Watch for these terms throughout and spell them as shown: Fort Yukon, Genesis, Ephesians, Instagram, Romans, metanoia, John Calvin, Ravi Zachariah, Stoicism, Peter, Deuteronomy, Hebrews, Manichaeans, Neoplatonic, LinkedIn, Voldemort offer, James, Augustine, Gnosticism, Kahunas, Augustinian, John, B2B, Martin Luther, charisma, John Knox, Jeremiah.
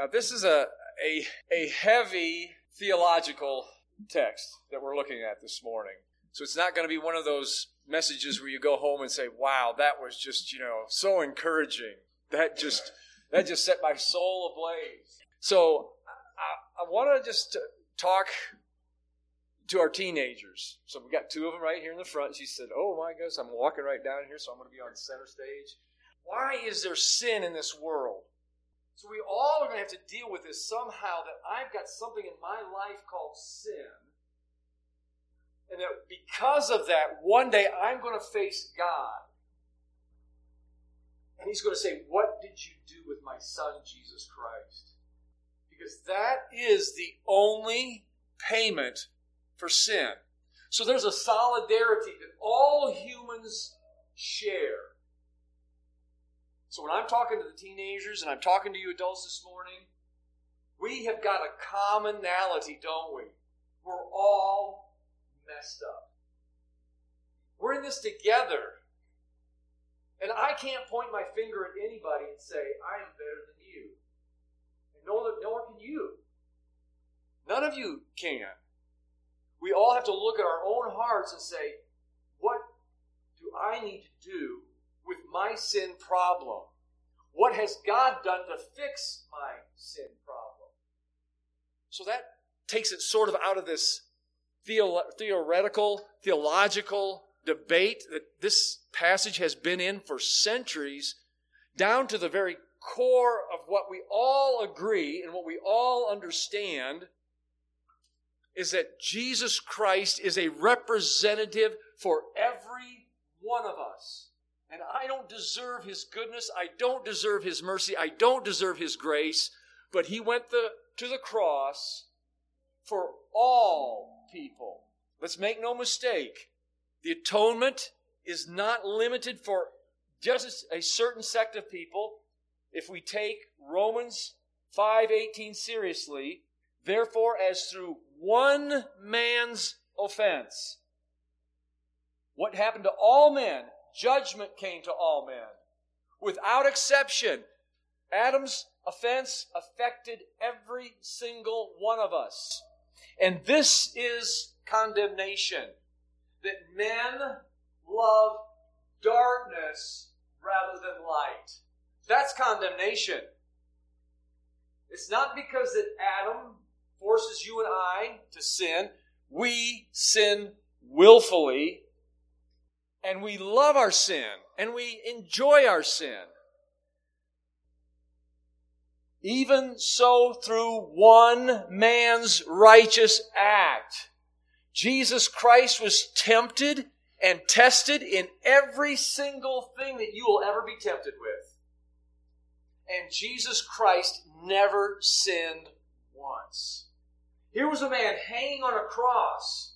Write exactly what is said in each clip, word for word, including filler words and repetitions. Uh, this is a, a, a heavy theological text that we're looking at this morning. So it's not going to be one of those messages where you go home and say, wow, that was just, you know, so encouraging. That just that just set my soul ablaze. So I, I want to just talk to our teenagers. So we got two of them right here in the front. She said, oh my goodness, I'm walking right down here, so I'm going to be on center stage. Why is there sin in this world? So we all are going to have to deal with this somehow, that I've got something in my life called sin. And that because of that, one day I'm going to face God. And he's going to say, what did you do with my son, Jesus Christ? Because that is the only payment for sin. So there's a solidarity that all humans share. So when I'm talking to the teenagers and I'm talking to you adults this morning, we have got a commonality, don't we? We're all messed up. We're in this together. And I can't point my finger at anybody and say, I am better than you. And no one, no one can you. None of you can. We all have to look at our own hearts and say, what do I need to do with my sin problem? What has God done to fix my sin problem? So that takes it sort of out of this theo- theoretical, theological debate that this passage has been in for centuries, down to the very core of what we all agree and what we all understand is that Jesus Christ is a representative for every one of us. And I don't deserve his goodness. I don't deserve his mercy. I don't deserve his grace. But he went the, to the cross for all people. Let's make no mistake. The atonement is not limited for just a certain sect of people. If we take Romans five eighteen seriously, therefore, as through one man's offense, what happened to all men, judgment came to all men. Without exception, Adam's offense affected every single one of us. And this is condemnation. That men love darkness rather than light. That's condemnation. It's not because that Adam forces you and I to sin. We sin willfully, and we love our sin, and we enjoy our sin. Even so, through one man's righteous act, Jesus Christ was tempted and tested in every single thing that you will ever be tempted with. And Jesus Christ never sinned once. Here was a man hanging on a cross.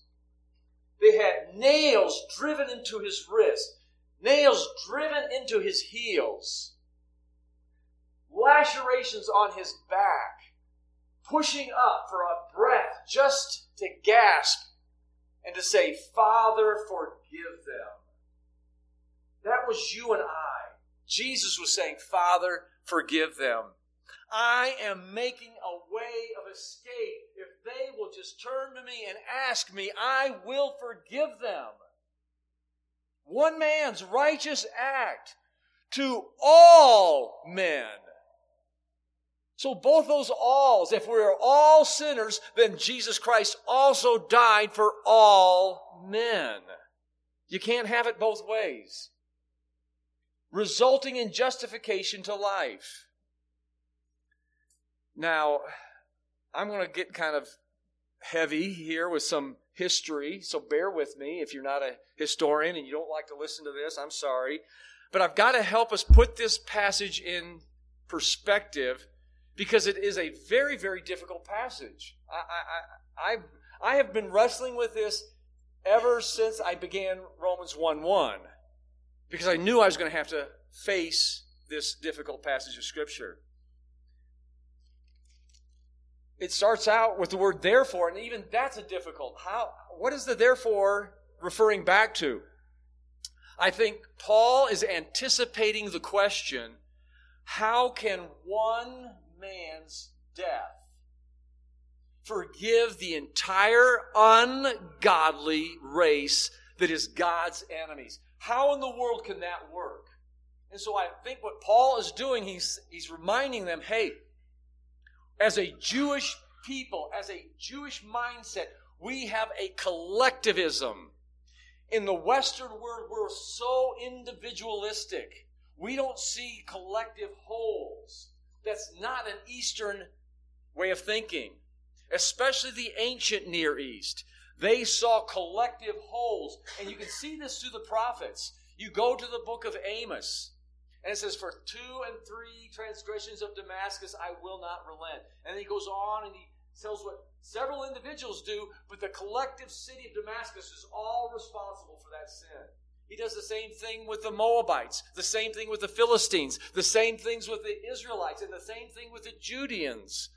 They had nails driven into his wrist, nails driven into his heels, lacerations on his back, pushing up for a breath just to gasp and to say, Father, forgive them. That was you and I. Jesus was saying, Father, forgive them. I am making a way of escape. If they will just turn to me and ask me, I will forgive them. One man's righteous act to all men. So both those alls, if we are all sinners, then Jesus Christ also died for all men. You can't have it both ways. Resulting in justification to life. Now, I'm going to get kind of heavy here with some history, so bear with me. If you're not a historian and you don't like to listen to this, I'm sorry. But I've got to help us put this passage in perspective, because it is a very, very difficult passage. I, I, I, I have been wrestling with this ever since I began Romans one one, because I knew I was going to have to face this difficult passage of Scripture. It starts out with the word therefore, and even that's a difficult. How? What is the therefore referring back to? I think Paul is anticipating the question, how can one man's death. Forgive the entire ungodly race that is God's enemies. How in the world can that work? And so I think what Paul is doing, he's, he's reminding them, hey, as a Jewish people, as a Jewish mindset, we have a collectivism. In the Western world, we're so individualistic. We don't see collective wholes. That's not an Eastern way of thinking, especially the ancient Near East. They saw collective wholes. And you can see this through the prophets. You go to the book of Amos, and it says, for two and three transgressions of Damascus, I will not relent. And then he goes on and he tells what several individuals do, but the collective city of Damascus is all responsible for that sin. He does the same thing with the Moabites, the same thing with the Philistines, the same things with the Israelites, and the same thing with the Judeans.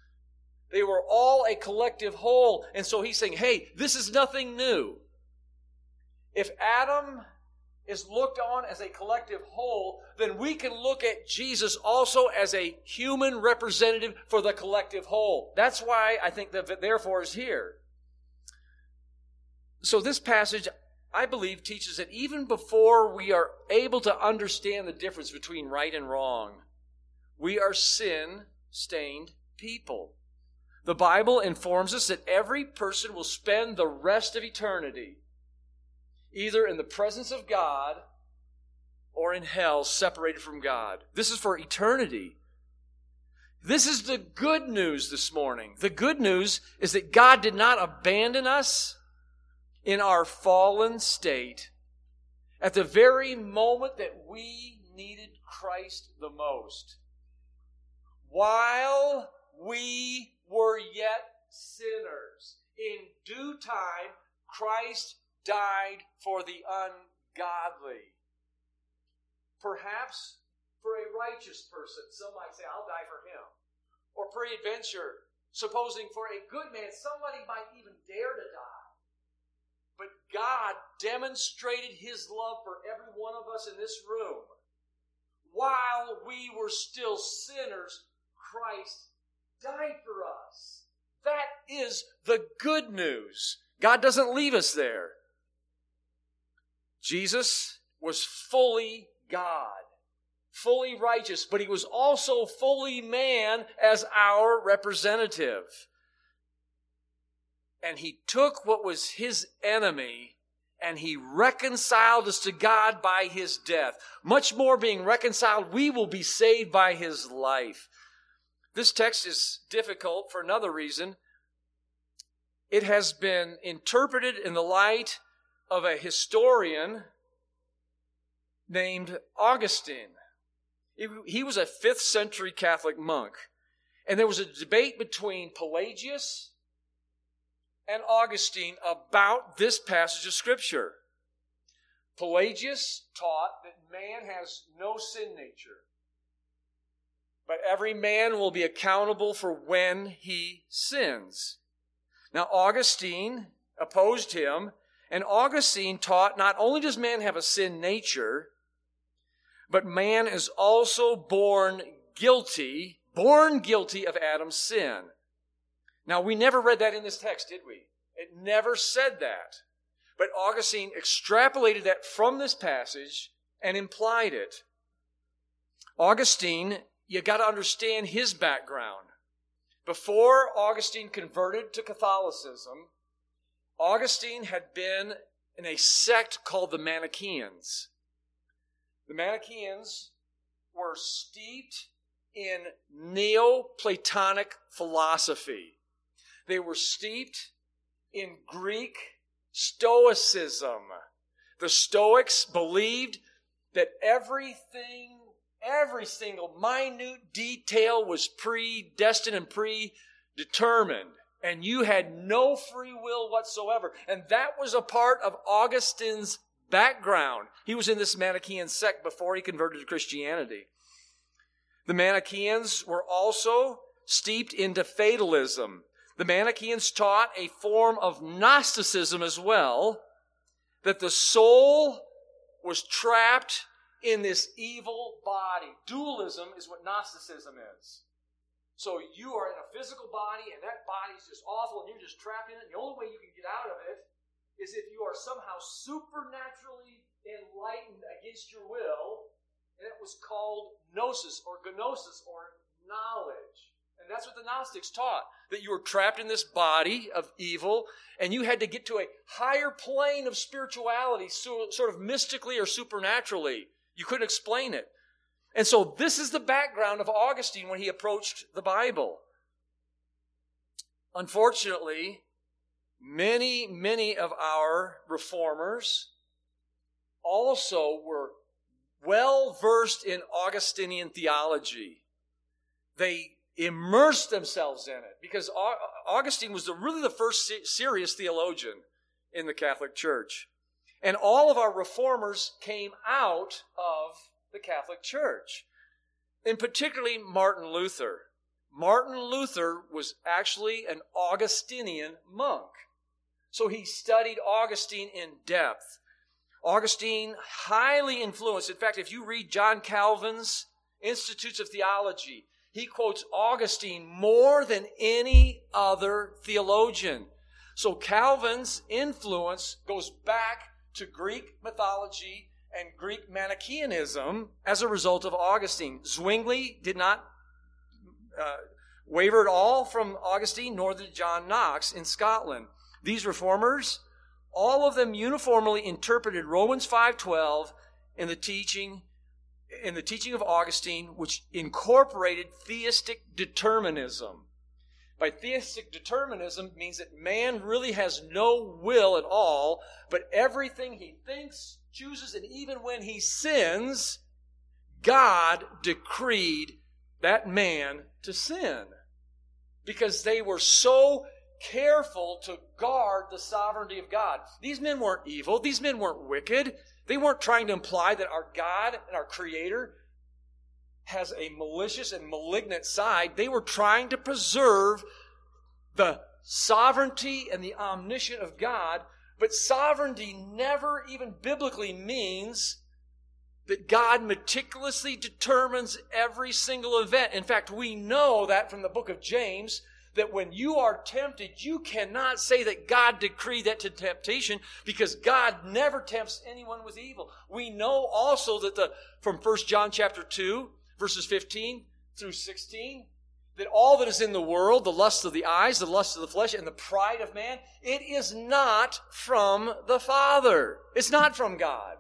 They were all a collective whole. And so he's saying, hey, this is nothing new. If Adam is looked on as a collective whole, then we can look at Jesus also as a human representative for the collective whole. That's why I think that therefore is here. So this passage, I believe, teaches that even before we are able to understand the difference between right and wrong, we are sin-stained people. The Bible informs us that every person will spend the rest of eternity either in the presence of God or in hell, separated from God. This is for eternity. This is the good news this morning. The good news is that God did not abandon us in our fallen state at the very moment that we needed Christ the most. While we were yet sinners, in due time, Christ died for the ungodly. Perhaps for a righteous person, some might say, I'll die for him. Or peradventure, supposing for a good man, somebody might even dare to die. But God demonstrated his love for every one of us in this room. While we were still sinners, Christ died for us. That is the good news. God doesn't leave us there. Jesus was fully God, fully righteous, but he was also fully man as our representative. And he took what was his enemy and he reconciled us to God by his death. Much more being reconciled, we will be saved by his life. This text is difficult for another reason. It has been interpreted in the light of a historian named Augustine. He was a fifth century Catholic monk. And there was a debate between Pelagius and Augustine about this passage of Scripture. Pelagius taught that man has no sin nature, but every man will be accountable for when he sins. Now, Augustine opposed him, and Augustine taught not only does man have a sin nature, but man is also born guilty, born guilty of Adam's sin. Now, we never read that in this text, did we? It never said that. But Augustine extrapolated that from this passage and implied it. Augustine, you got to understand his background. Before Augustine converted to Catholicism, Augustine had been in a sect called the Manichaeans. The Manichaeans were steeped in Neoplatonic philosophy. They were steeped in Greek Stoicism. The Stoics believed that everything Every single minute detail was predestined and predetermined, and you had no free will whatsoever. And that was a part of Augustine's background. He was in this Manichaean sect before he converted to Christianity. The Manichaeans were also steeped into fatalism. The Manichaeans taught a form of Gnosticism as well, that the soul was trapped in this evil body. Dualism is what Gnosticism is. So you are in a physical body, and that body's just awful, and you're just trapped in it. And the only way you can get out of it is if you are somehow supernaturally enlightened against your will, and it was called gnosis or gnosis or knowledge. And that's what the Gnostics taught, that you were trapped in this body of evil, and you had to get to a higher plane of spirituality, so, sort of mystically or supernaturally. You couldn't explain it. And so this is the background of Augustine when he approached the Bible. Unfortunately, many, many of our reformers also were well-versed in Augustinian theology. They immerse themselves in it, because Augustine was the, really the first serious theologian in the Catholic Church. And all of our reformers came out of the Catholic Church, and particularly Martin Luther. Martin Luther was actually an Augustinian monk. So he studied Augustine in depth. Augustine highly influenced. In fact, if you read John Calvin's Institutes of Theology, he quotes Augustine more than any other theologian. So Calvin's influence goes back to Greek mythology and Greek Manichaeanism as a result of Augustine. Zwingli did not uh, waver at all from Augustine, nor did John Knox in Scotland. These reformers, all of them uniformly interpreted Romans five twelve in the teaching in the teaching of Augustine, which incorporated theistic determinism. By theistic determinism means that man really has no will at all, but everything he thinks, chooses, and even when he sins, God decreed that man to sin, because they were so careful to guard the sovereignty of God. These men weren't evil. These men weren't wicked. They weren't trying to imply that our God and our Creator has a malicious and malignant side. They were trying to preserve the sovereignty and the omniscience of God. But sovereignty never even biblically means that God meticulously determines every single event. In fact, we know that from the book of James, that when you are tempted, you cannot say that God decreed that to temptation, because God never tempts anyone with evil. We know also that the from First John chapter two, verses fifteen through sixteen, that all that is in the world, the lust of the eyes, the lust of the flesh, and the pride of man, it is not from the Father. It's not from God.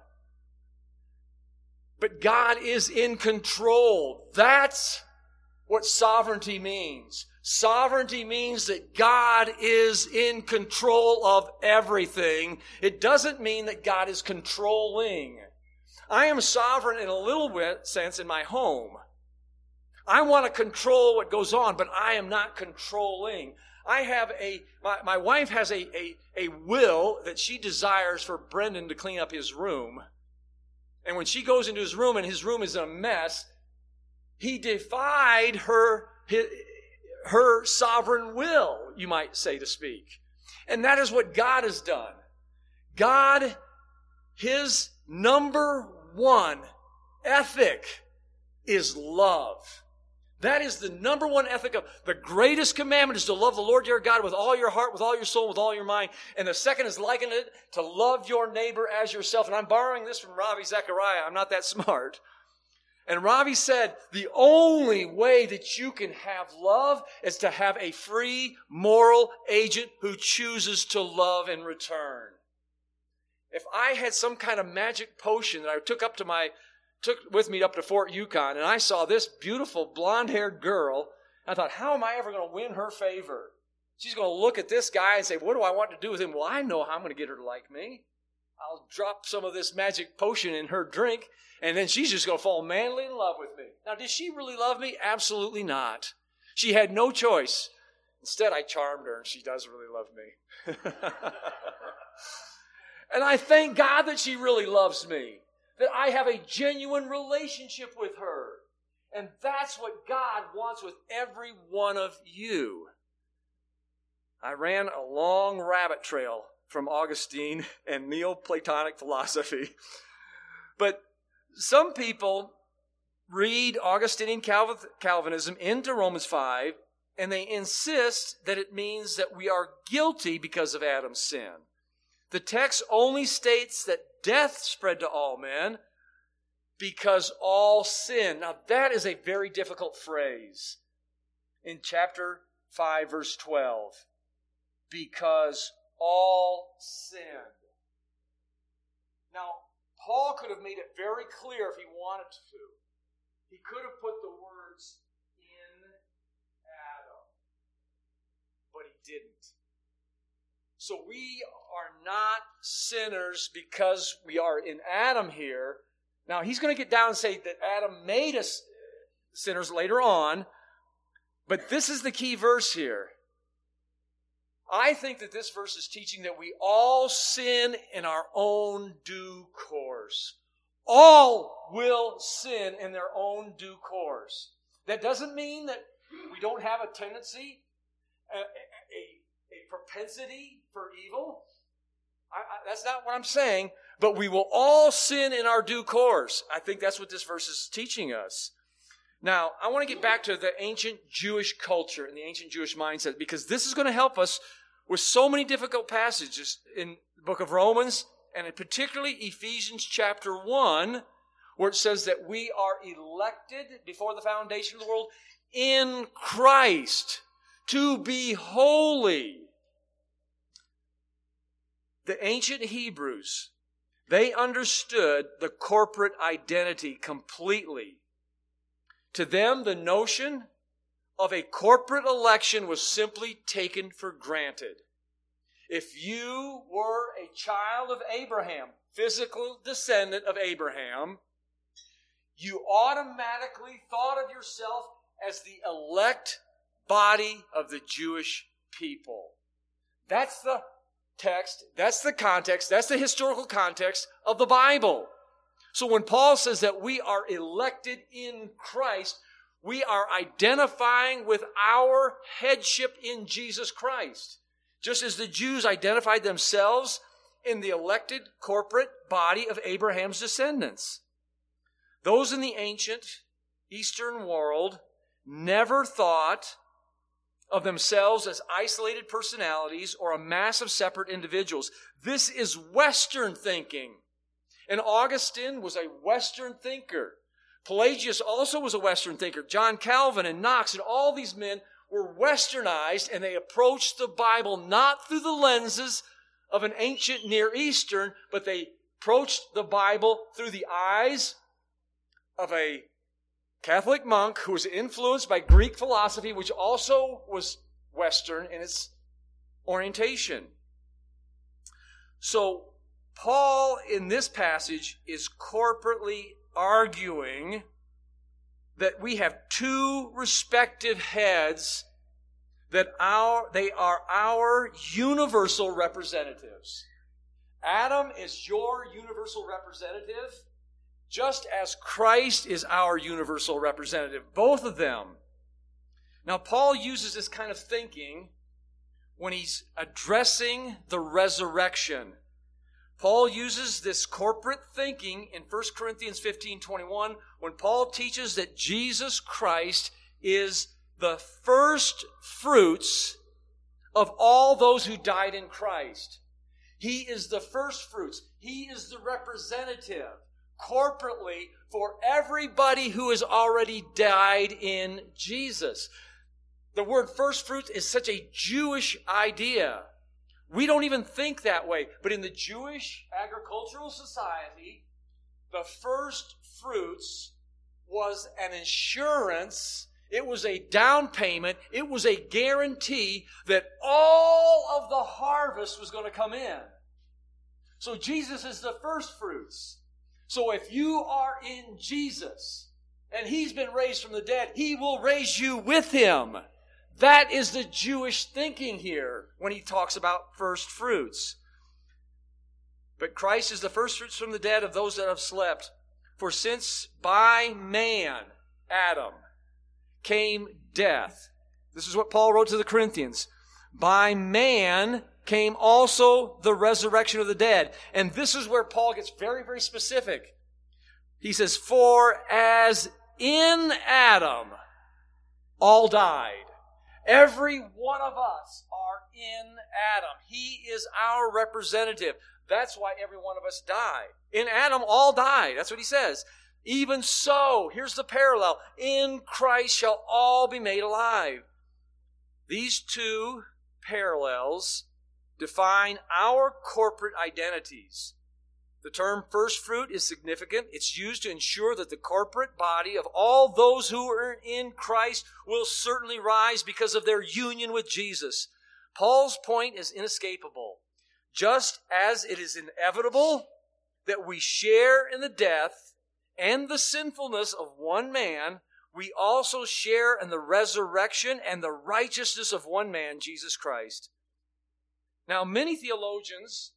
But God is in control. That's what sovereignty means. Sovereignty means that God is in control of everything. It doesn't mean that God is controlling. I am sovereign in a little bit sense in my home. I want to control what goes on, but I am not controlling. I have a, my, my wife has a, a, a will that she desires for Brendan to clean up his room. And when she goes into his room and his room is a mess, he defied her, his, her sovereign will, you might say to speak. And that is what God has done. God, his number one ethic is love. That is the number one ethic of the greatest commandment is to love the Lord your God with all your heart, with all your soul, with all your mind. And the second is likened it to love your neighbor as yourself. And I'm borrowing this from Ravi Zachariah. I'm not that smart. And Ravi said, the only way that you can have love is to have a free moral agent who chooses to love in return. If I had some kind of magic potion that I took up to my, took with me up to Fort Yukon, and I saw this beautiful blonde-haired girl, I thought, how am I ever going to win her favor? She's going to look at this guy and say, what do I want to do with him? Well, I know how I'm going to get her to like me. I'll drop some of this magic potion in her drink, and then she's just going to fall madly in love with me. Now, did she really love me? Absolutely not. She had no choice. Instead, I charmed her, and she does really love me. And I thank God that she really loves me, that I have a genuine relationship with her. And that's what God wants with every one of you. I ran a long rabbit trail from Augustine and Neoplatonic philosophy. But some people read Augustinian Calvinism into Romans five, and they insist that it means that we are guilty because of Adam's sin. The text only states that death spread to all men because all sin. Now, that is a very difficult phrase in chapter five, verse twelve. Because all sinned. Now, Paul could have made it very clear if he wanted to. He could have put the words in Adam, but he didn't. So we are not sinners because we are in Adam here. Now, he's going to get down and say that Adam made us sinners later on, but this is the key verse here. I think that this verse is teaching that we all sin in our own due course. All will sin in their own due course. That doesn't mean that we don't have a tendency, a, a, a propensity for evil. I, I, that's not what I'm saying. But we will all sin in our due course. I think that's what this verse is teaching us. Now, I want to get back to the ancient Jewish culture and the ancient Jewish mindset, because this is going to help us with so many difficult passages in the book of Romans, and particularly Ephesians chapter one, where it says that we are elected before the foundation of the world in Christ to be holy. The ancient Hebrews, they understood the corporate identity completely. To them, the notion of a corporate election was simply taken for granted. If you were a child of Abraham, physical descendant of Abraham, you automatically thought of yourself as the elect body of the Jewish people. That's the text, that's the context, that's the historical context of the Bible. So when Paul says that we are elected in Christ, we are identifying with our headship in Jesus Christ. Just as the Jews identified themselves in the elected corporate body of Abraham's descendants. Those in the ancient Eastern world never thought of themselves as isolated personalities or a mass of separate individuals. This is Western thinking. And Augustine was a Western thinker. Pelagius also was a Western thinker. John Calvin and Knox and all these men were Westernized, and they approached the Bible not through the lenses of an ancient Near Eastern, but they approached the Bible through the eyes of a Catholic monk who was influenced by Greek philosophy, which also was Western in its orientation. So Paul, in this passage, is corporately arguing that we have two respective heads, that our they are our universal representatives. Adam is your universal representative, just as Christ is our universal representative, both of them. Now, Paul uses this kind of thinking when he's addressing the resurrection. Paul uses this corporate thinking in First Corinthians fifteen twenty-one when Paul teaches that Jesus Christ is the first fruits of all those who died in Christ. He is the first fruits. He is the representative corporately for everybody who has already died in Jesus. The word first fruits is such a Jewish idea. We don't even think that way. But in the Jewish agricultural society, the first fruits was an insurance. It was a down payment. It was a guarantee that all of the harvest was going to come in. So Jesus is the first fruits. So if you are in Jesus and he's been raised from the dead, he will raise you with him. That is the Jewish thinking here when he talks about first fruits. But Christ is the first fruits from the dead of those that have slept. For since by man, Adam, came death. This is what Paul wrote to the Corinthians. By man came also the resurrection of the dead. And this is where Paul gets very, very specific. He says, for as in Adam all died. Every one of us are in Adam. He is our representative. That's why every one of us died. In Adam, all died. That's what he says. Even so, here's the parallel. In Christ shall all be made alive. These two parallels define our corporate identities. The term first fruit is significant. It's used to ensure that the corporate body of all those who are in Christ will certainly rise because of their union with Jesus. Paul's point is inescapable. Just as it is inevitable that we share in the death and the sinfulness of one man, we also share in the resurrection and the righteousness of one man, Jesus Christ. Now, many theologians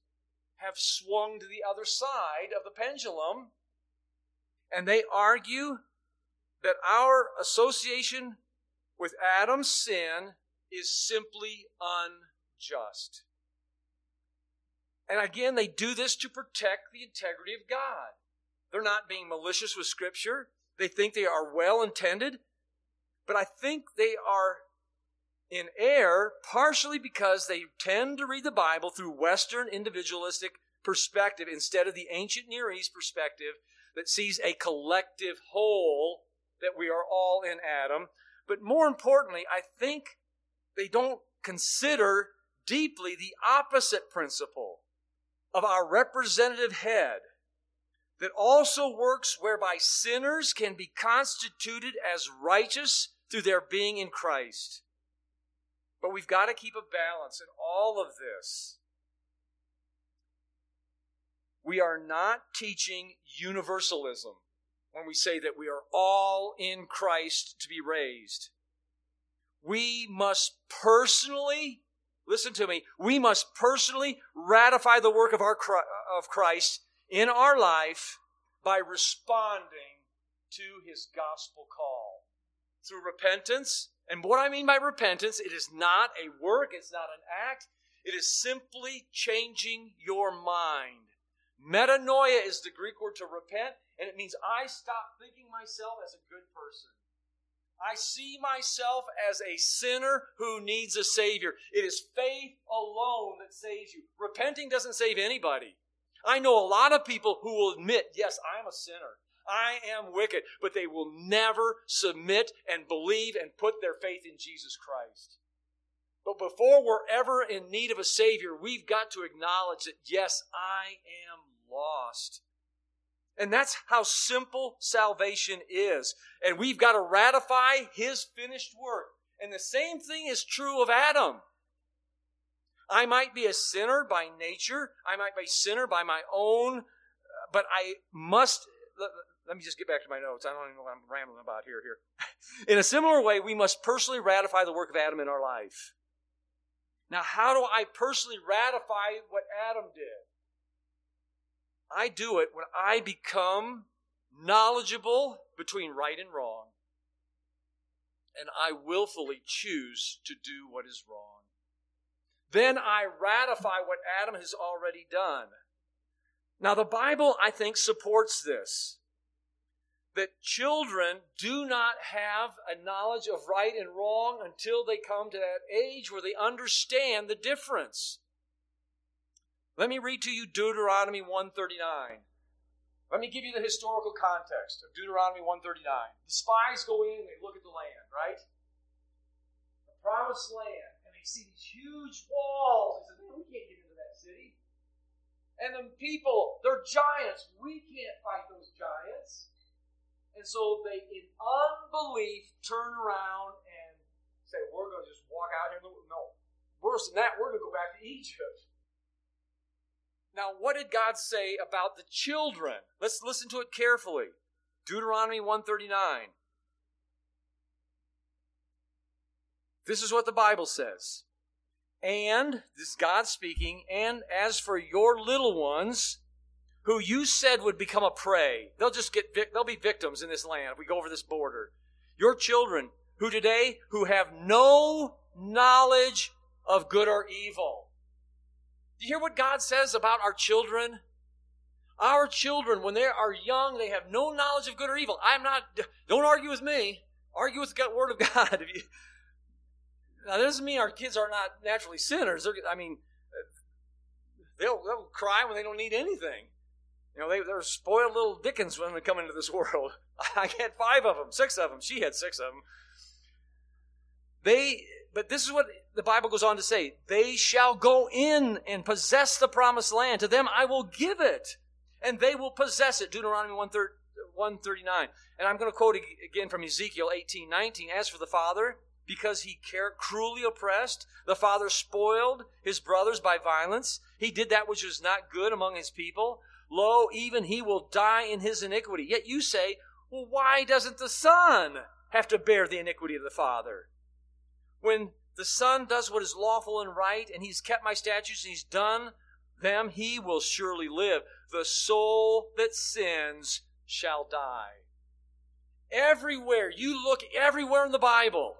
have swung to the other side of the pendulum, and they argue that our association with Adam's sin is simply unjust. And again, they do this to protect the integrity of God. They're not being malicious with Scripture. They think they are well-intended. But I think they are in error partially because they tend to read the Bible through Western individualistic perspective instead of the ancient Near East perspective that sees a collective whole, that we are all in Adam. But more importantly, I think they don't consider deeply the opposite principle of our representative head that also works whereby sinners can be constituted as righteous through their being in Christ. But we've got to keep a balance in all of this. We are not teaching universalism when we say that we are all in Christ to be raised. We must personally, listen to me, we must personally ratify the work of our of Christ in our life by responding to his gospel call through repentance. And what I mean by repentance, it is not a work, it's not an act. It is simply changing your mind. Metanoia is the Greek word to repent, and it means I stop thinking myself as a good person. I see myself as a sinner who needs a Savior. It is faith alone that saves you. Repenting doesn't save anybody. I know a lot of people who will admit, yes, I'm a sinner. I am wicked. But they will never submit and believe and put their faith in Jesus Christ. But before we're ever in need of a Savior, we've got to acknowledge that, yes, I am lost. And that's how simple salvation is. And we've got to ratify his finished work. And the same thing is true of Adam. I might be a sinner by nature. I might be a sinner by my own. But I must, let, let me just get back to my notes. I don't even know what I'm rambling about here. here. In a similar way, we must personally ratify the work of Adam in our life. Now, how do I personally ratify what Adam did? I do it when I become knowledgeable between right and wrong. And I willfully choose to do what is wrong. Then I ratify what Adam has already done. Now, the Bible, I think, supports this, that children do not have a knowledge of right and wrong until they come to that age where they understand the difference. Let me read to you Deuteronomy one thirty-nine. Let me give you the historical context of Deuteronomy one thirty-nine. The spies go in and they look at the land, right? The promised land. They see these huge walls. They say, man, we can't get into that city. And the people, they're giants. We can't fight those giants. And so they, in unbelief, turn around and say, we're going to just walk out here. No, worse than that, we're going to go back to Egypt. Now, what did God say about the children? Let's listen to it carefully. Deuteronomy one thirty-nine. This is what the Bible says. And, this is God speaking, and as for your little ones, who you said would become a prey, they'll just get, they'll be victims in this land if we go over this border. Your children, who today, who have no knowledge of good or evil. Do you hear what God says about our children? Our children, when they are young, they have no knowledge of good or evil. I'm not, don't argue with me. Argue with the Word of God. If you, now, that doesn't mean our kids are not naturally sinners. They're, I mean, they'll, they'll cry when they don't need anything. You know, they, they're spoiled little dickens when we come into this world. I had five of them, six of them. She had six of them. They, but this is what the Bible goes on to say. They shall go in and possess the promised land. To them I will give it, and they will possess it. Deuteronomy one thirty-nine. And I'm going to quote again from Ezekiel eighteen nineteen. As for the father, because he cruelly oppressed, the father spoiled his brothers by violence. He did that which was not good among his people. Lo, even he will die in his iniquity. Yet you say, well, why doesn't the son have to bear the iniquity of the father? When the son does what is lawful and right, and he's kept my statutes, and he's done them, he will surely live. The soul that sins shall die. Everywhere, you look everywhere in the Bible,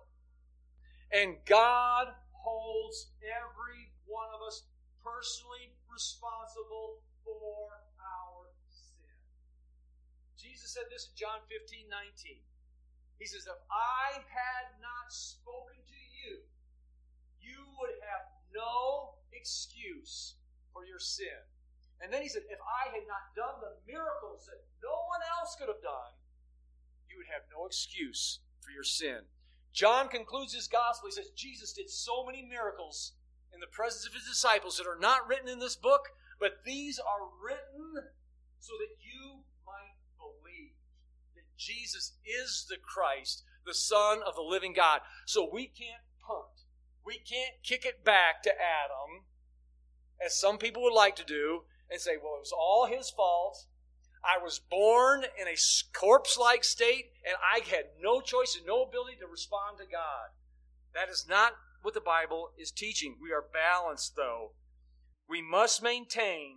and God holds every one of us personally responsible for our sin. Jesus said this in John fifteen nineteen. He says, if I had not spoken to you, you would have no excuse for your sin. And then he said, if I had not done the miracles that no one else could have done, you would have no excuse for your sin. John concludes his gospel. He says, Jesus did so many miracles in the presence of his disciples that are not written in this book, but these are written so that you might believe that Jesus is the Christ, the Son of the living God. So we can't punt. We can't kick it back to Adam, as some people would like to do, and say, well, it was all his fault. I was born in a corpse-like state, and I had no choice and no ability to respond to God. That is not what the Bible is teaching. We are balanced, though. We must maintain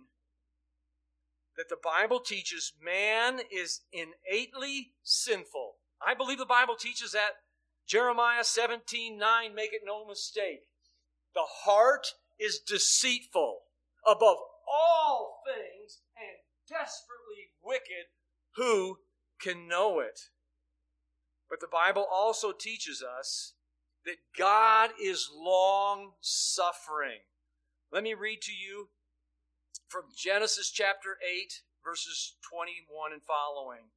that the Bible teaches man is innately sinful. I believe the Bible teaches that. Jeremiah seventeen nine, make it no mistake. The heart is deceitful above all things and desperately wicked. Who can know it? But the Bible also teaches us that God is long-suffering. Let me read to you from Genesis chapter eight, verses twenty-one and following.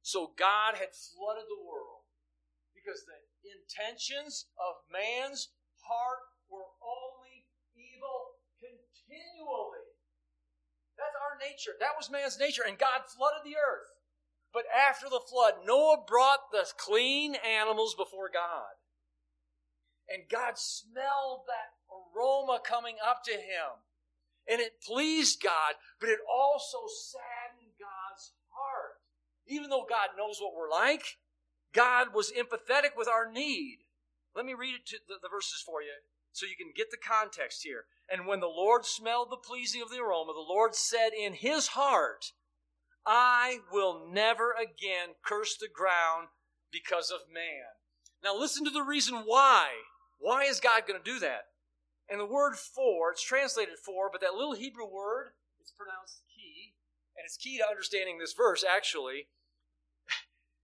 So God had flooded the world because the intentions of man's heart were only evil continually. That's our nature. That was man's nature, and God flooded the earth. But after the flood, Noah brought the clean animals before God. And God smelled that aroma coming up to him. And it pleased God, but it also saddened God's heart. Even though God knows what we're like, God was empathetic with our need. Let me read it to the, the verses for you so you can get the context here. And when the Lord smelled the pleasing of the aroma, the Lord said in his heart, I will never again curse the ground because of man. Now listen to the reason why. Why is God going to do that? And the word for, it's translated for, but that little Hebrew word, it's pronounced key, and it's key to understanding this verse, actually.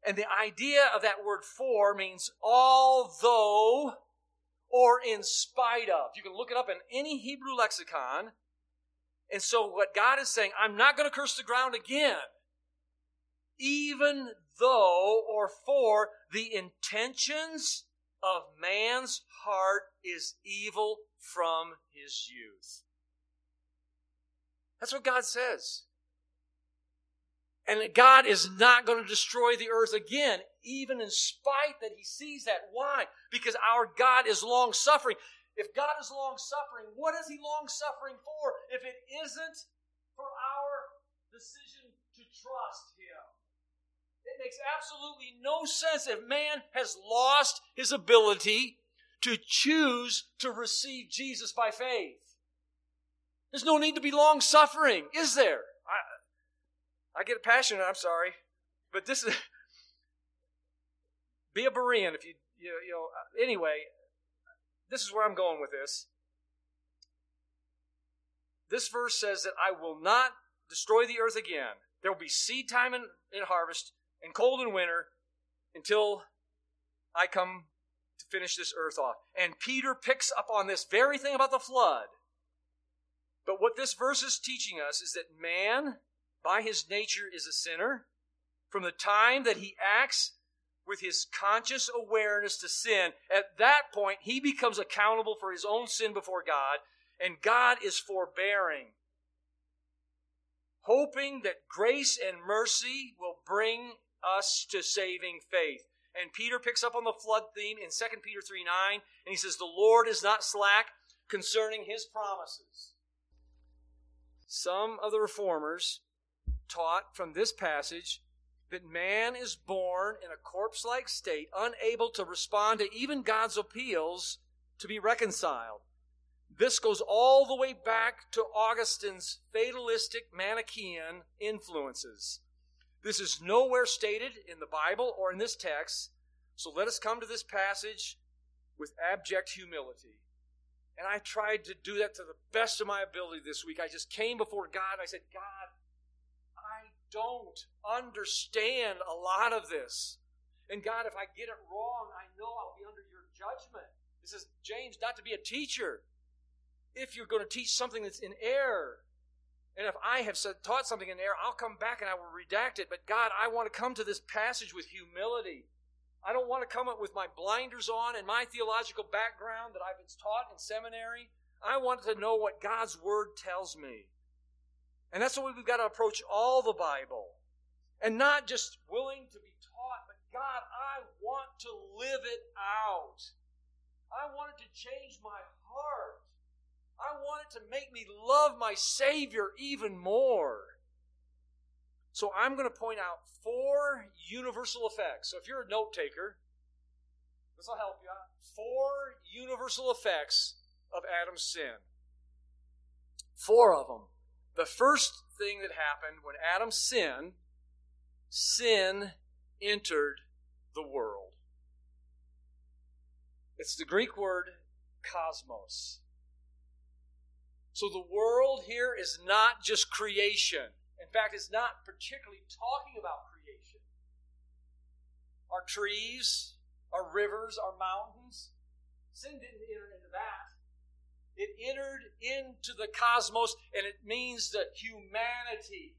And the idea of that word for means although or in spite of. You can look it up in any Hebrew lexicon. And so what God is saying, I'm not going to curse the ground again. Even though or for the intentions of man's heart is evil from his youth. That's what God says. And that God is not going to destroy the earth again, even in spite that he sees that. Why? Because our God is long-suffering. If God is long-suffering, what is he long-suffering for if it isn't for our decision to trust him? It makes absolutely no sense if man has lost his ability to choose to receive Jesus by faith. There's no need to be long-suffering, is there? I get passionate, I'm sorry. But this is, be a Berean if you, you, you know, anyway, this is where I'm going with this. This verse says that I will not destroy the earth again. There will be seed time and, and harvest, and cold and winter, until I come to finish this earth off. And Peter picks up on this very thing about the flood. But what this verse is teaching us is that man, by his nature, is a sinner. From the time that he acts with his conscious awareness to sin, at that point, he becomes accountable for his own sin before God, and God is forbearing, hoping that grace and mercy will bring us to saving faith. And Peter picks up on the flood theme in Second Peter three nine, and he says, "The Lord is not slack concerning his promises." Some of the reformers taught from this passage that man is born in a corpse-like state, unable to respond to even God's appeals to be reconciled. This goes all the way back to Augustine's fatalistic Manichaean influences. This is nowhere stated in the Bible or in this text, so let us come to this passage with abject humility. And I tried to do that to the best of my ability this week. I just came before God and I said, "God, don't understand a lot of this. And God, if I get it wrong, I know I'll be under your judgment." This is James, not to be a teacher. If you're going to teach something that's in error, and if I have said, taught something in error, I'll come back and I will redact it. But God, I want to come to this passage with humility. I don't want to come up with my blinders on and my theological background that I've been taught in seminary. I want to know what God's word tells me. And that's the way we've got to approach all the Bible. And not just willing to be taught, but God, I want to live it out. I want it to change my heart. I want it to make me love my Savior even more. So I'm going to point out four universal effects. So if you're a note taker, this will help you out. Four universal effects of Adam's sin. Four of them. The first thing that happened when Adam sinned, sin entered the world. It's the Greek word cosmos. So the world here is not just creation. In fact, it's not particularly talking about creation. Our trees, our rivers, our mountains, sin didn't enter into that. It entered into the cosmos, and it means the humanity.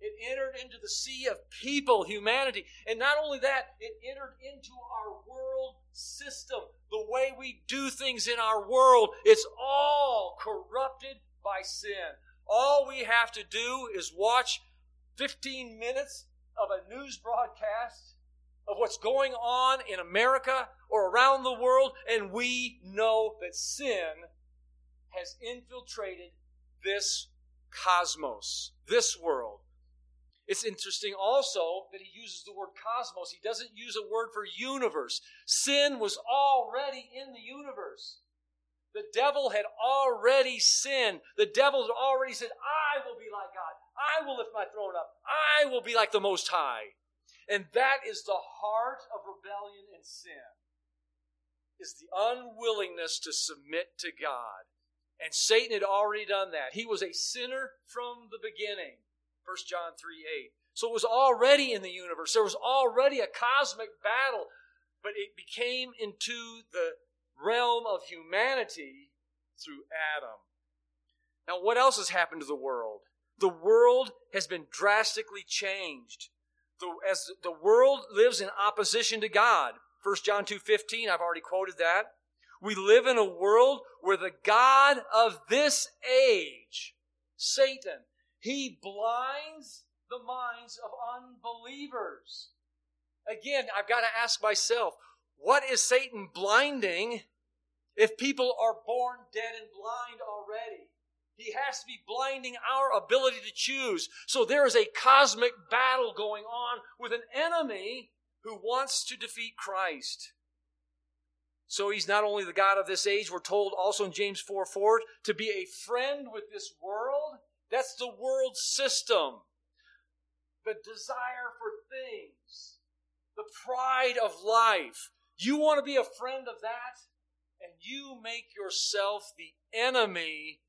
It entered into the sea of people, humanity. And not only that, it entered into our world system, the way we do things in our world. It's all corrupted by sin. All we have to do is watch fifteen minutes of a news broadcast of what's going on in America or around the world, and we know that sin has infiltrated this cosmos, this world. It's interesting also that he uses the word cosmos. He doesn't use a word for universe. Sin was already in the universe. The devil had already sinned. The devil had already said, "I will be like God. I will lift my throne up. I will be like the Most High." And that is the heart of rebellion and sin, is the unwillingness to submit to God. And Satan had already done that. He was a sinner from the beginning, First John three eight. So it was already in the universe. There was already a cosmic battle, but it became into the realm of humanity through Adam. Now, what else has happened to the world? The world has been drastically changed. The, as the world lives in opposition to God, First John two fifteen, I've already quoted that. We live in a world where the god of this age, Satan, he blinds the minds of unbelievers. Again, I've got to ask myself, what is Satan blinding if people are born dead and blind already? He has to be blinding our ability to choose. So there is a cosmic battle going on with an enemy who wants to defeat Christ. So he's not only the god of this age, we're told also in James four four, to be a friend with this world. That's the world system. The desire for things. The pride of life. You want to be a friend of that, and you make yourself the enemy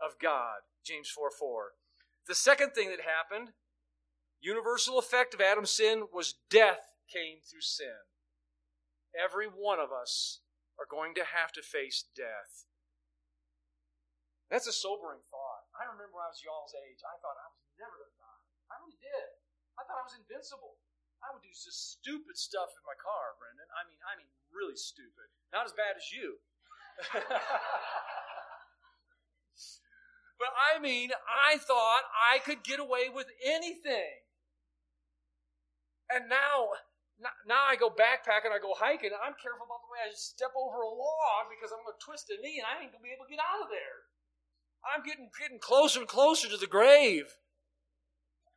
of God. James four four. The second thing that happened, universal effect of Adam's sin, was death came through sin. Every one of us are going to have to face death. That's a sobering thought. I remember when I was y'all's age, I thought I was never going to die. I really did. I thought I was invincible. I would do just stupid stuff in my car, Brendan. I mean, I mean, really stupid. Not as bad as you. But I mean, I thought I could get away with anything. And now, now I go backpacking, I go hiking, I'm careful about the way I step over a log because I'm going to twist a knee and I ain't going to be able to get out of there. I'm getting, getting closer and closer to the grave.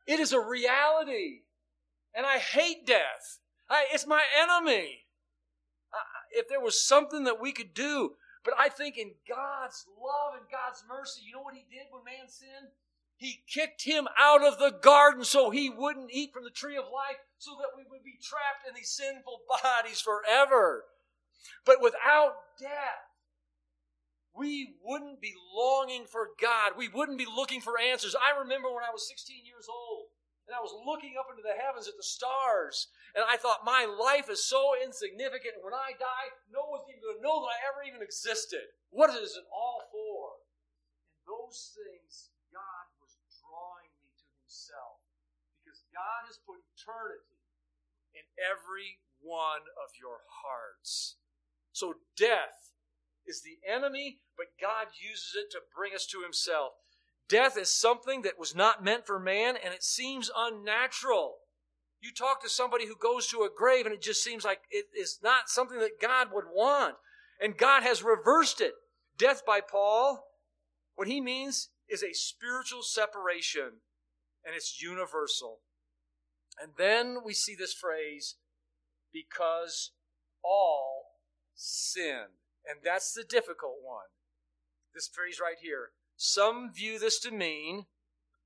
It is a reality. And I hate death. I, it's my enemy. I, if there was something that we could do, but I think in God's love and God's mercy, you know what he did when man sinned? He kicked him out of the garden so he wouldn't eat from the tree of life, so that we would be trapped in these sinful bodies forever. But without death, we wouldn't be longing for God. We wouldn't be looking for answers. I remember when I was sixteen years old, and I was looking up into the heavens at the stars. And I thought, my life is so insignificant. When I die, no one's even going to know that I ever even existed. What is it all for? And those things, God was drawing me to himself. Because God has put eternity in every one of your hearts. So death is the enemy, but God uses it to bring us to himself. Death is something that was not meant for man, and it seems unnatural. You talk to somebody who goes to a grave, and it just seems like it is not something that God would want. And God has reversed it. Death by Paul, what he means is a spiritual separation, and it's universal. And then we see this phrase, because all sin. And that's the difficult one. This phrase right here. Some view this to mean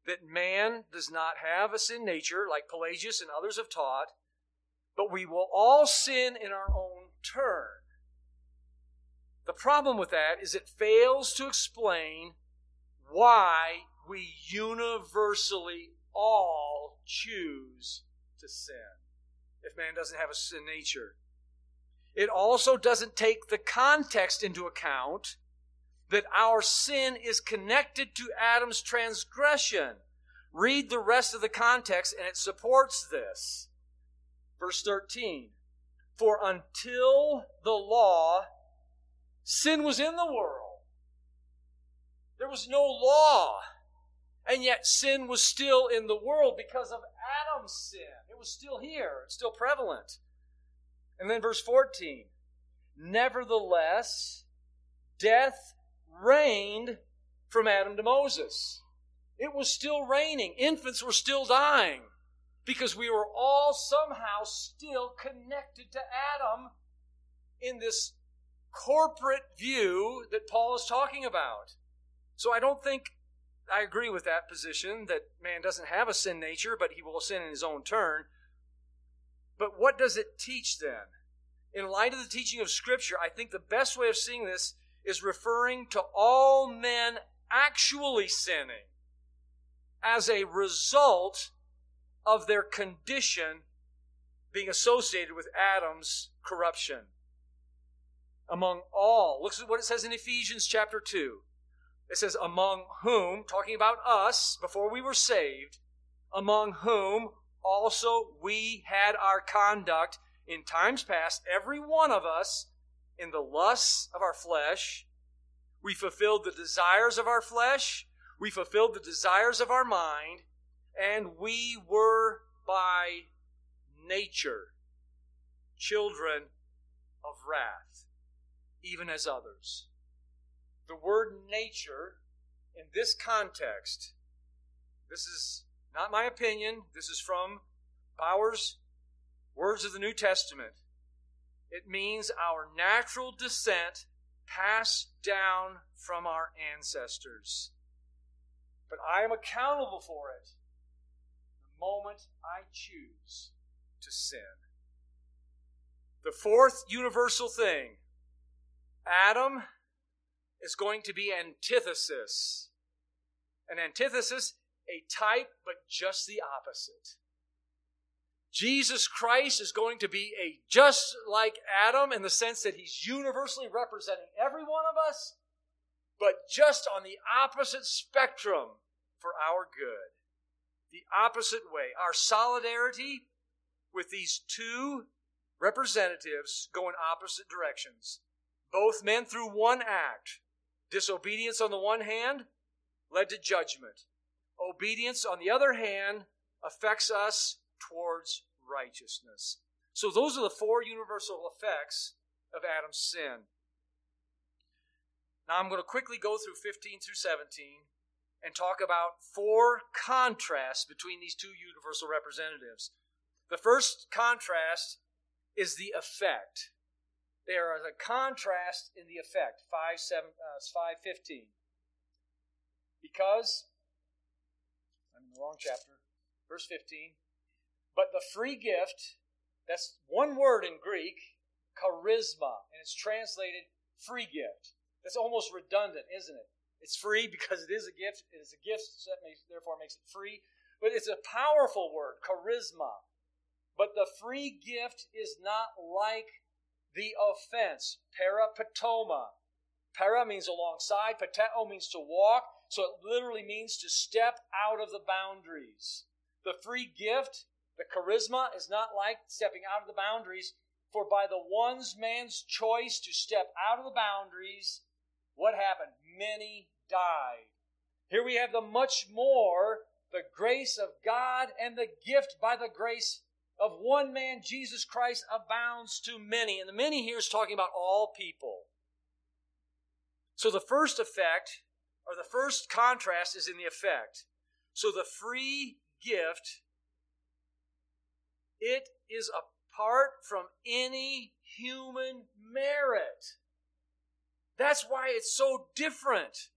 that man does not have a sin nature, like Pelagius and others have taught, but we will all sin in our own turn. The problem with that is it fails to explain why we universally all choose to sin if man doesn't have a sin nature. It also doesn't take the context into account that our sin is connected to Adam's transgression. Read the rest of the context, and it supports this. Verse thirteen, for until the law, sin was in the world. There was no law, and yet sin was still in the world because of Adam's sin. It was still here. It's still prevalent. And then verse fourteen, nevertheless, death reigned from Adam to Moses. It was still raining. Infants were still dying because we were all somehow still connected to Adam in this corporate view that Paul is talking about. So I don't think I agree with that position that man doesn't have a sin nature, but he will sin in his own turn. But what does it teach then? In light of the teaching of Scripture, I think the best way of seeing this is referring to all men actually sinning as a result of their condition being associated with Adam's corruption. Among all. Look at what it says in Ephesians chapter two. It says, among whom, talking about us before we were saved, among whom also we had our conduct in times past, every one of us, in the lusts of our flesh. We fulfilled the desires of our flesh. We fulfilled the desires of our mind. And we were by nature children of wrath, even as others. The word nature in this context, this is not my opinion. This is from Bauer's Words of the New Testament. It means our natural descent passed down from our ancestors. But I am accountable for it the moment I choose to sin. The fourth universal thing, Adam is going to be antithesis. An antithesis a type, but just the opposite. Jesus Christ is going to be a just like Adam in the sense that he's universally representing every one of us, but just on the opposite spectrum for our good. The opposite way. Our solidarity with these two representatives go in opposite directions. Both men through one act. Disobedience on the one hand led to judgment. Obedience on the other hand affects us towards righteousness. So those are the four universal effects of Adam's sin. Now I'm going to quickly go through fifteen through seventeen and talk about four contrasts between these two universal representatives. The first contrast is the effect. There is a contrast in the effect, five seven, uh, five fifteen. Because, I'm in the wrong chapter, verse fifteen. But the free gift, that's one word in Greek, charisma, and it's translated free gift. That's almost redundant, isn't it? It's free because it is a gift. It is a gift, so that makes, therefore makes it free. But it's a powerful word, charisma. But the free gift is not like the offense, para patoma. Para means alongside, pateo means to walk, so it literally means to step out of the boundaries. The free gift, the charisma, is not like stepping out of the boundaries, for by the one's man's choice to step out of the boundaries, what happened? Many died. Here we have the much more, the grace of God and the gift by the grace of one man, Jesus Christ, abounds to many. And the many here is talking about all people. So the first effect, or the first contrast, is in the effect. So the free gift, it is apart from any human merit. That's why it's so different.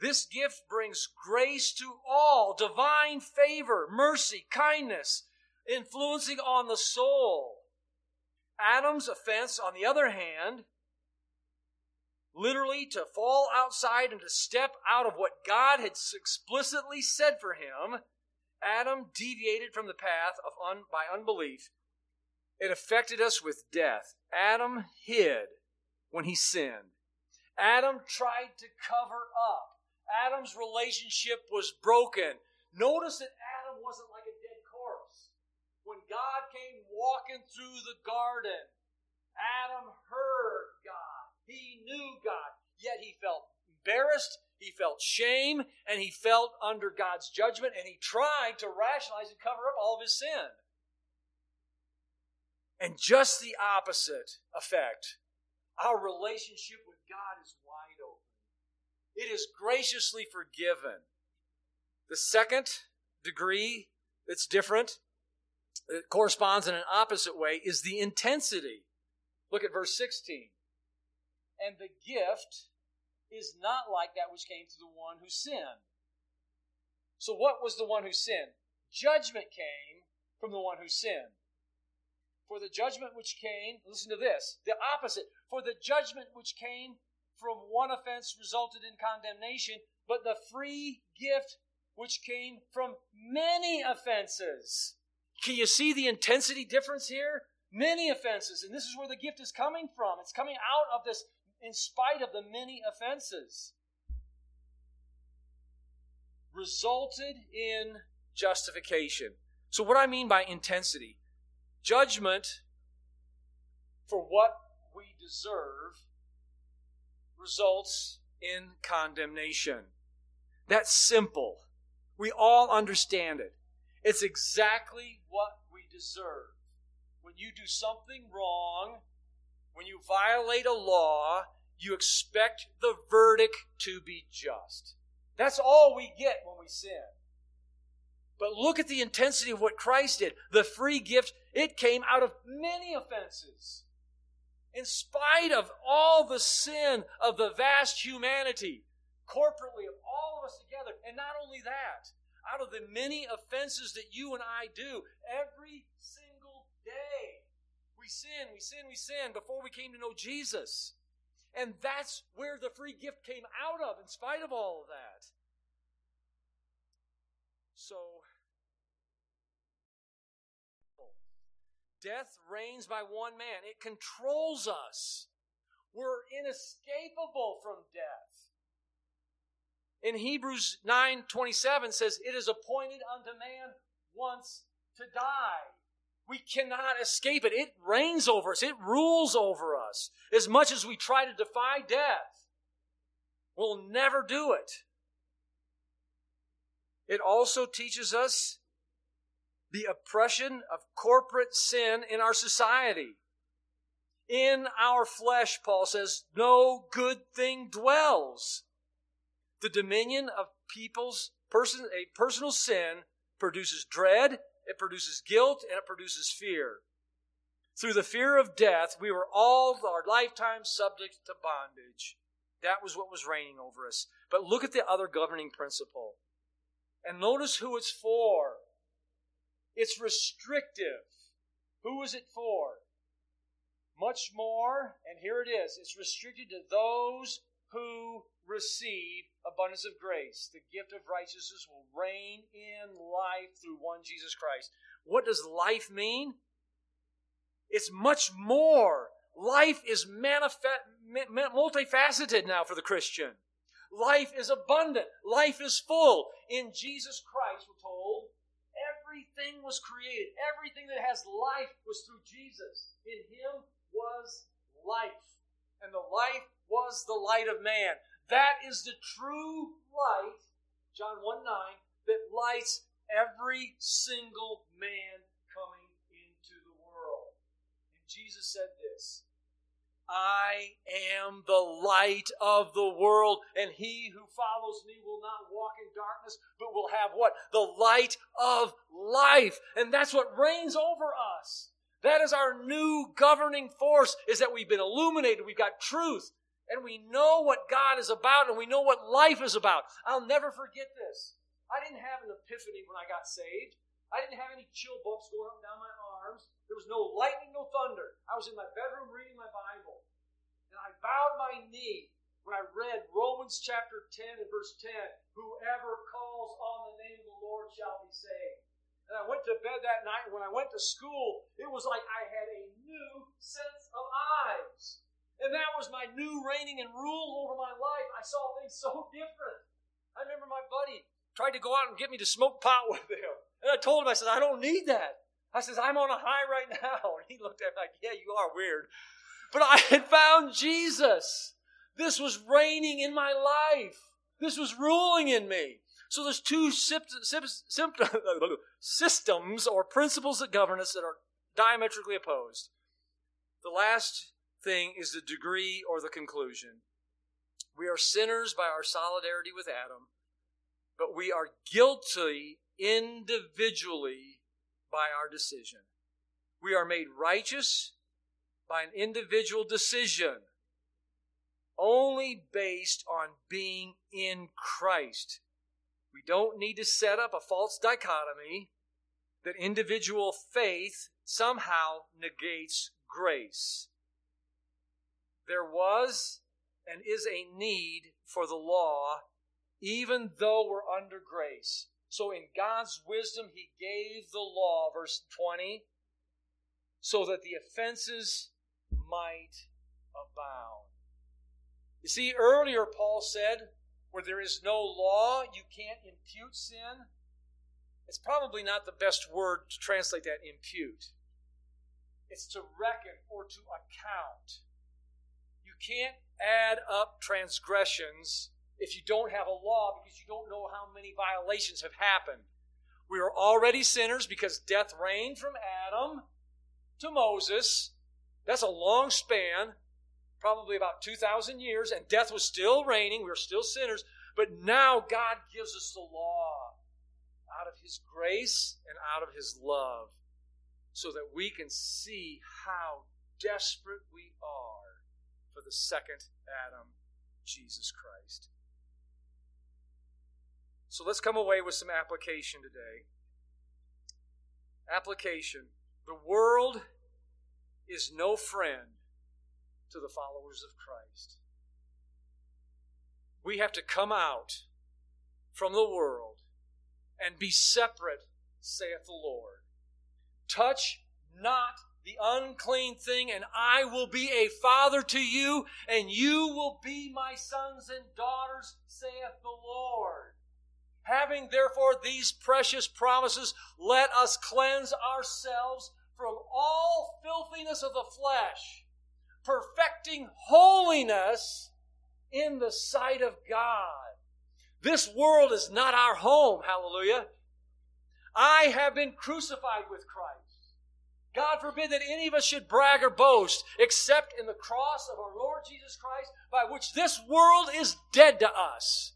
This gift brings grace to all, divine favor, mercy, kindness, influencing on the soul. Adam's offense, on the other hand, literally to fall outside and to step out of what God had explicitly said for him, Adam deviated from the path of un- by unbelief. It affected us with death. Adam hid when he sinned. Adam tried to cover up. Adam's relationship was broken. Notice that Adam wasn't like a dead corpse. When God came walking through the garden, Adam heard God. He knew God, yet he felt embarrassed. He felt shame, and he felt under God's judgment, and he tried to rationalize and cover up all of his sin. And just the opposite effect. Our relationship with God is wide open. It is graciously forgiven. The second degree that's different, that corresponds in an opposite way, is the intensity. Look at verse sixteen. And the gift is not like that which came to the one who sinned. So what was the one who sinned? Judgment came from the one who sinned. For the judgment which came, listen to this, the opposite. For the judgment which came from one offense resulted in condemnation, but the free gift which came from many offenses. Can you see the intensity difference here? Many offenses, and this is where the gift is coming from. It's coming out of this in spite of the many offenses, resulted in justification. So what I mean by intensity, judgment for what we deserve results in condemnation. That's simple. We all understand it. It's exactly what we deserve. When you do something wrong, when you violate a law, you expect the verdict to be just. That's all we get when we sin. But look at the intensity of what Christ did. The free gift, it came out of many offenses. In spite of all the sin of the vast humanity, corporately, of all of us together, and not only that, out of the many offenses that you and I do every single day, We sin, we sin, we sin before we came to know Jesus. And that's where the free gift came out of, in spite of all of that. So, death reigns by one man. It controls us. We're inescapable from death. In Hebrews nine twenty-seven says, it is appointed unto man once to die. We cannot escape it. It reigns over us. It rules over us. As much as we try to defy death, we'll never do it. It also teaches us the oppression of corporate sin in our society. In our flesh, Paul says, no good thing dwells. The dominion of people's person, a personal sin produces dread, it produces guilt, and it produces fear. Through the fear of death, we were all our lifetime subject to bondage. That was what was reigning over us. But look at the other governing principle. And notice who it's for. It's restrictive. Who is it for? Much more, and here it is, it's restricted to those who receive abundance of grace. The gift of righteousness will reign in life through one Jesus Christ. What does life mean? It's much more. Life is manif- multifaceted now for the Christian. Life is abundant. Life is full. In Jesus Christ, we're told, everything was created. Everything that has life was through Jesus. In him was life. And the life was the light of man. That is the true light, John one nine, that lights every single man coming into the world. And Jesus said this, I am the light of the world, and he who follows me will not walk in darkness, but will have what? The light of life. And that's what reigns over us. That is our new governing force, is that we've been illuminated, we've got truth, and we know what God is about, and we know what life is about. I'll never forget this. I didn't have an epiphany when I got saved. I didn't have any chill bumps going up and down my arms. There was no lightning, no thunder. I was in my bedroom reading my Bible. And I bowed my knee when I read Romans chapter ten and verse ten. Whoever calls on the name of the Lord shall be saved. And I went to bed that night. When I went to school, it was like I had a new sense of eyes. And that was my new reigning and rule over my life. I saw things so different. I remember my buddy tried to go out and get me to smoke pot with him. And I told him, I said, I don't need that. I says, I'm on a high right now. And he looked at me like, yeah, you are weird. But I had found Jesus. This was reigning in my life. This was ruling in me. So there's two systems or principles that govern us that are diametrically opposed. The last thing is the degree or the conclusion. We are sinners by our solidarity with Adam, but we are guilty individually by our decision. We are made righteous by an individual decision, only based on being in Christ. We don't need to set up a false dichotomy that individual faith somehow negates grace. There was and is a need for the law, even though we're under grace. So in God's wisdom, he gave the law, verse twenty, so that the offenses might abound. You see, earlier Paul said, where there is no law, you can't impute sin. It's probably not the best word to translate that, impute. It's to reckon or to account. You can't add up transgressions if you don't have a law, because you don't know how many violations have happened. We are already sinners because death reigned from Adam to Moses. That's a long span, probably about two thousand years, and death was still reigning. We were still sinners, but now God gives us the law out of his grace and out of his love so that we can see how desperate we are for the second Adam, Jesus Christ. So let's come away with some application today. Application. The world is no friend to the followers of Christ. We have to come out from the world and be separate, saith the Lord. Touch not the unclean thing, and I will be a father to you, and you will be my sons and daughters, saith the Lord. Having therefore these precious promises, let us cleanse ourselves from all filthiness of the flesh, perfecting holiness in the sight of God. This world is not our home, hallelujah. I have been crucified with Christ. God forbid that any of us should brag or boast, except in the cross of our Lord Jesus Christ, by which this world is dead to us.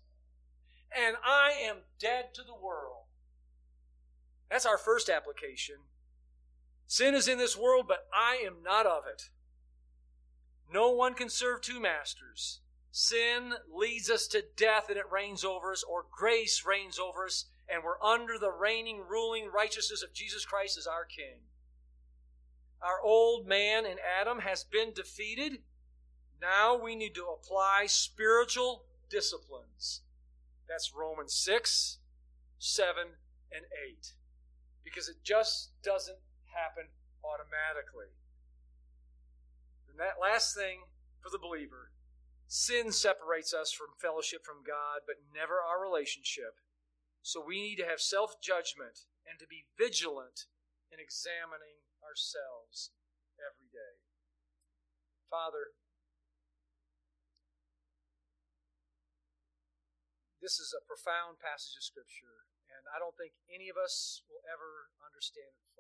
And I am dead to the world. That's our first application. Sin is in this world, but I am not of it. No one can serve two masters. Sin leads us to death and it reigns over us, or grace reigns over us, and we're under the reigning, ruling righteousness of Jesus Christ as our King. Our old man in Adam has been defeated. Now we need to apply spiritual disciplines. That's Romans six, seven, and eight. Because it just doesn't happen automatically. And that last thing for the believer, sin separates us from fellowship from God, but never our relationship. So we need to have self-judgment and to be vigilant in examining ourselves every day. Father, this is a profound passage of Scripture, and I don't think any of us will ever understand it